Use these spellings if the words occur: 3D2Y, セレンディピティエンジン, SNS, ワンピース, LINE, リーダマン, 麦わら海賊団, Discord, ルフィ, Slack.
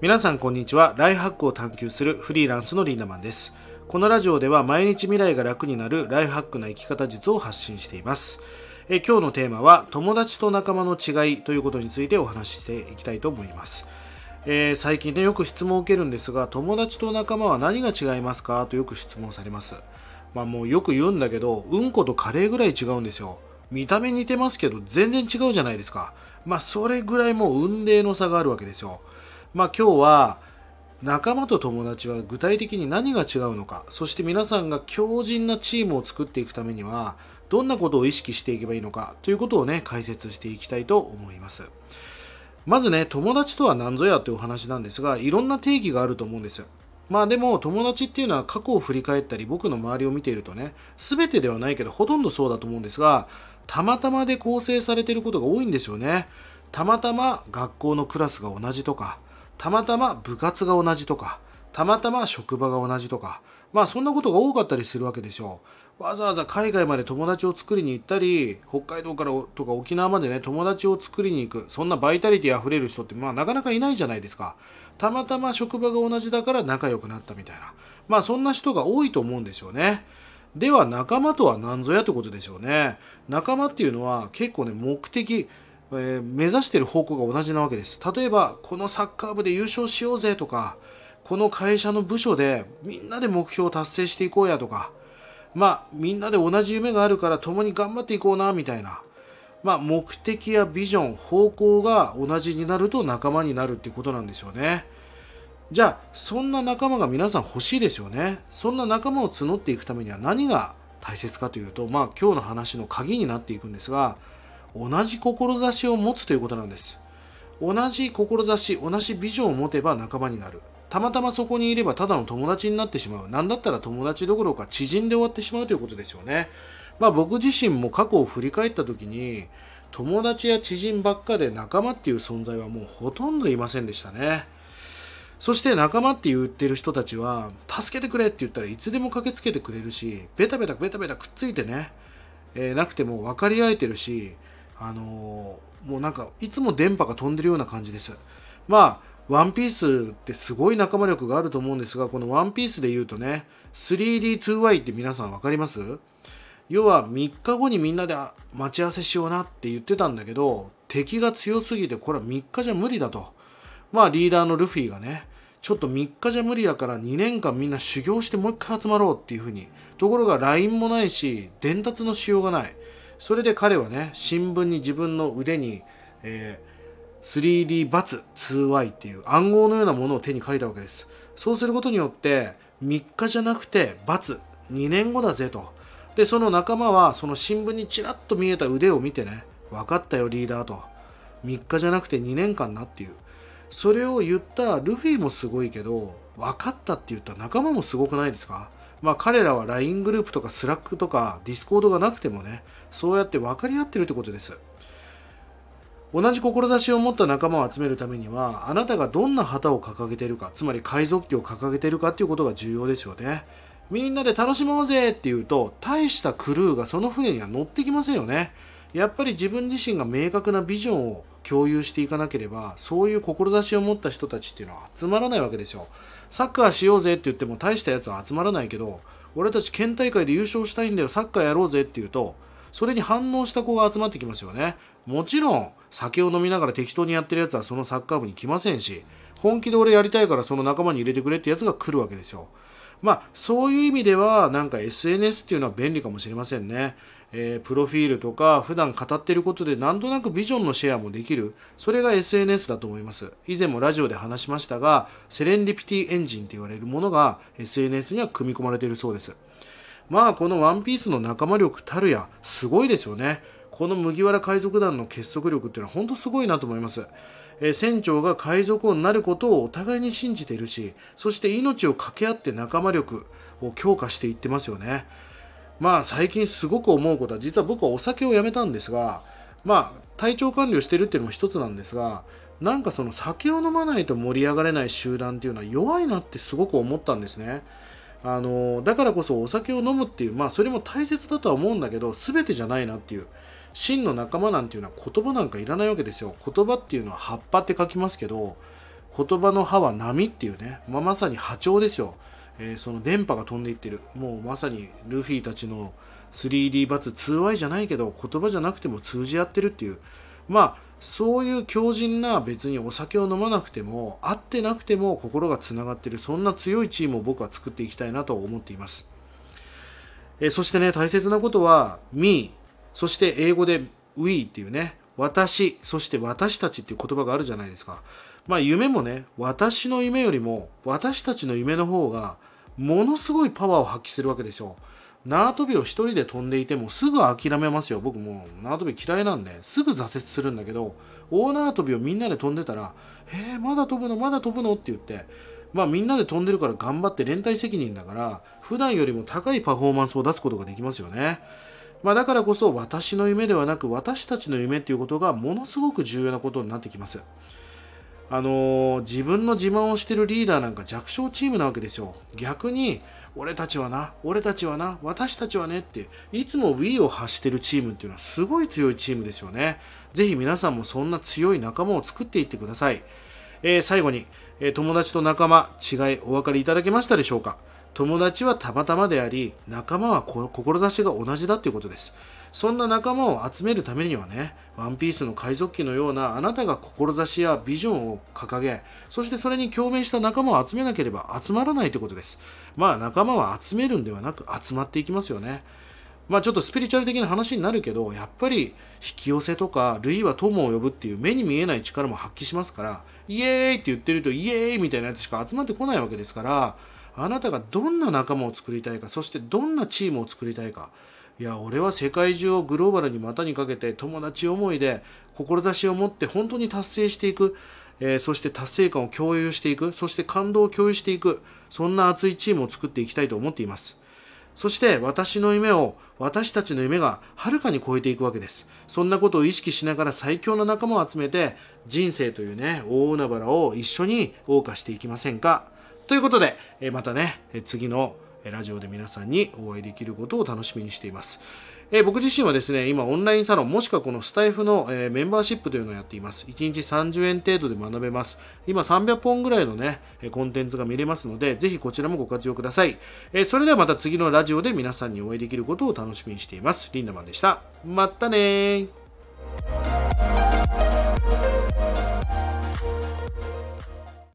皆さんこんにちは。ライフハックを探求するフリーランスのリーダマンです。このラジオでは毎日未来が楽になるライフハックな生き方術を発信しています。今日のテーマは友達と仲間の違いということについてお話ししていきたいと思います。最近ね、よく質問を受けるんですが、友達と仲間は何が違いますかとよく質問されます。もうよく言うんだけど、うんことカレーぐらい違うんですよ。見た目似てますけど全然違うじゃないですか。それぐらいもう雲泥の差があるわけですよ。今日は仲間と友達は具体的に何が違うのか、そして皆さんが強靭なチームを作っていくためにはどんなことを意識していけばいいのかということをね、解説していきたいと思います。まずね、友達とは何ぞやというお話なんですが、いろんな定義があると思うんです。でも友達っていうのは過去を振り返ったり、僕の周りを見ているとね、全てではないけどほとんどそうだと思うんですが、たまたまで構成されていることが多いんですよね。たまたま学校のクラスが同じとか、たまたま部活が同じとか、たまたま職場が同じとか、そんなことが多かったりするわけですよ。わざわざ海外まで友達を作りに行ったり、北海道からとか沖縄までね、友達を作りに行く、そんなバイタリティあふれる人ってなかなかいないじゃないですか。たまたま職場が同じだから仲良くなったみたいな、そんな人が多いと思うんですよね。では仲間とは何ぞやということでしょうね。仲間っていうのは結構ね、目的、目指している方向が同じなわけです。例えばこのサッカー部で優勝しようぜとか、この会社の部署でみんなで目標を達成していこうやとか、みんなで同じ夢があるから共に頑張っていこうなみたいな、目的やビジョン、方向が同じになると仲間になるっていうことなんですよね。じゃあそんな仲間が皆さん欲しいですよね。そんな仲間を募っていくためには何が大切かというと、今日の話の鍵になっていくんですが、同じ志を持つということなんです。同じ志、同じビジョンを持てば仲間になる。たまたまそこにいればただの友達になってしまう。なんだったら友達どころか知人で終わってしまうということですよね。僕自身も過去を振り返った時に、友達や知人ばっかで仲間っていう存在はもうほとんどいませんでしたね。そして仲間って言ってる人たちは、助けてくれって言ったらいつでも駆けつけてくれるし、ベタベタくっついてね、なくても分かり合えてるし、もうなんかいつも電波が飛んでるような感じです。ワンピースってすごい仲間力があると思うんですが、このワンピースで言うとね、 3D2Y って皆さん分かります？要は3日後にみんなで待ち合わせしようなって言ってたんだけど、敵が強すぎてこれは3日じゃ無理だと、リーダーのルフィがね、ちょっと3日じゃ無理だから2年間みんな修行してもう一回集まろうっていう風に。ところが LINE もないし伝達のしようがない。それで彼はね、新聞に自分の腕に、3D×2Y っていう暗号のようなものを手に書いたわけです。そうすることによって3日じゃなくて×2 年後だぜと。でその仲間はその新聞にちらっと見えた腕を見てね、分かったよリーダーと、3日じゃなくて2年間なっていう。それを言ったルフィもすごいけど、分かったって言った仲間もすごくないですか？彼らは LINE グループとか Slack とか Discord がなくてもね、そうやって分かり合ってるってことです。同じ志を持った仲間を集めるためには、あなたがどんな旗を掲げているか、つまり海賊旗を掲げているかっていうことが重要ですよね。みんなで楽しもうぜっていうと、大したクルーがその船には乗ってきませんよね。やっぱり自分自身が明確なビジョンを共有していかなければ、そういう志を持った人たちっていうのは集まらないわけですよ。サッカーしようぜって言っても大したやつは集まらないけど、俺たち県大会で優勝したいんだよ、サッカーやろうぜっていうと、それに反応した子が集まってきますよね。もちろん酒を飲みながら適当にやってるやつはそのサッカー部に来ませんし、本気で俺やりたいからその仲間に入れてくれってやつが来るわけですよ。そういう意味ではなんか SNS っていうのは便利かもしれませんね。プロフィールとか普段語っていることでなんとなくビジョンのシェアもできる。それが SNS だと思います。以前もラジオで話しましたが、セレンディピティエンジンって言われるものが SNS には組み込まれているそうです。このワンピースの仲間力たるや、すごいですよね。この麦わら海賊団の結束力っていうのは本当すごいなと思います。船長が海賊王になることをお互いに信じているし、そして命を掛け合って仲間力を強化していってますよね。最近すごく思うことは、実は僕はお酒をやめたんですが、体調管理をしているっていうのも一つなんですが、なんかその酒を飲まないと盛り上がれない集団っていうのは弱いなってすごく思ったんですね。だからこそお酒を飲むっていう、それも大切だとは思うんだけど、全てじゃないなっていう。真の仲間なんていうのは言葉なんかいらないわけですよ。言葉っていうのは葉っぱって書きますけど、言葉の波は波っていうね、まさに波長ですよ。その電波が飛んでいってる、もうまさにルフィたちの 3D×2Y じゃないけど、言葉じゃなくても通じ合ってるっていう、まあそういう強靭な、別にお酒を飲まなくても会ってなくても心がつながってる、そんな強いチームを僕は作っていきたいなと思っています。そしてね、大切なことは Me、 そして英語で We っていうね、私、そして私たちっていう言葉があるじゃないですか。まあ夢もね、私の夢よりも私たちの夢の方がものすごいパワーを発揮するわけですよ。縄跳びを一人で飛んでいてもすぐ諦めますよ。僕もう縄跳び嫌いなんですぐ挫折するんだけど、大縄跳びをみんなで飛んでたら、まだ飛ぶのまだ飛ぶのって言って、まあみんなで飛んでるから頑張って、連帯責任だから普段よりも高いパフォーマンスを出すことができますよね。まあだからこそ、私の夢ではなく私たちの夢っていうことがものすごく重要なことになってきます。自分の自慢をしてるリーダーなんか弱小チームなわけですよ。逆に俺たちはな、私たちはねっていつも We を発してるチームっていうのはすごい強いチームですよね。ぜひ皆さんもそんな強い仲間を作っていってください。最後に、友達と仲間、違いお分かりいただけましたでしょうか。友達はたまたまであり、仲間は志が同じだということです。そんな仲間を集めるためにはね、ワンピースの海賊旗のようなあなたが志やビジョンを掲げ、そしてそれに共鳴した仲間を集めなければ集まらないということです。まあ仲間は集めるんではなく集まっていきますよね。まあちょっとスピリチュアル的な話になるけど、やっぱり引き寄せとか類は友を呼ぶっていう目に見えない力も発揮しますから、イエーイって言ってるとイエーイみたいなやつしか集まってこないわけですから、あなたがどんな仲間を作りたいか、そしてどんなチームを作りたいか。いや、俺は世界中をグローバルに股にかけて、友達思いで志を持って本当に達成していく、そして達成感を共有していく、そして感動を共有していく、そんな熱いチームを作っていきたいと思っています。そして私の夢を、私たちの夢がはるかに超えていくわけです。そんなことを意識しながら、最強の仲間を集めて人生というね、大海原を一緒に謳歌していきませんか。ということで、またね、次のラジオで皆さんにお会いできることを楽しみにしています。僕自身はですね、今オンラインサロン、もしくはこのスタイフの、メンバーシップというのをやっています。1日30円程度で学べます。今300本ぐらいのね、コンテンツが見れますので、ぜひこちらもご活用ください。それではまた次のラジオで皆さんにお会いできることを楽しみにしています。リンダマンでした。またね。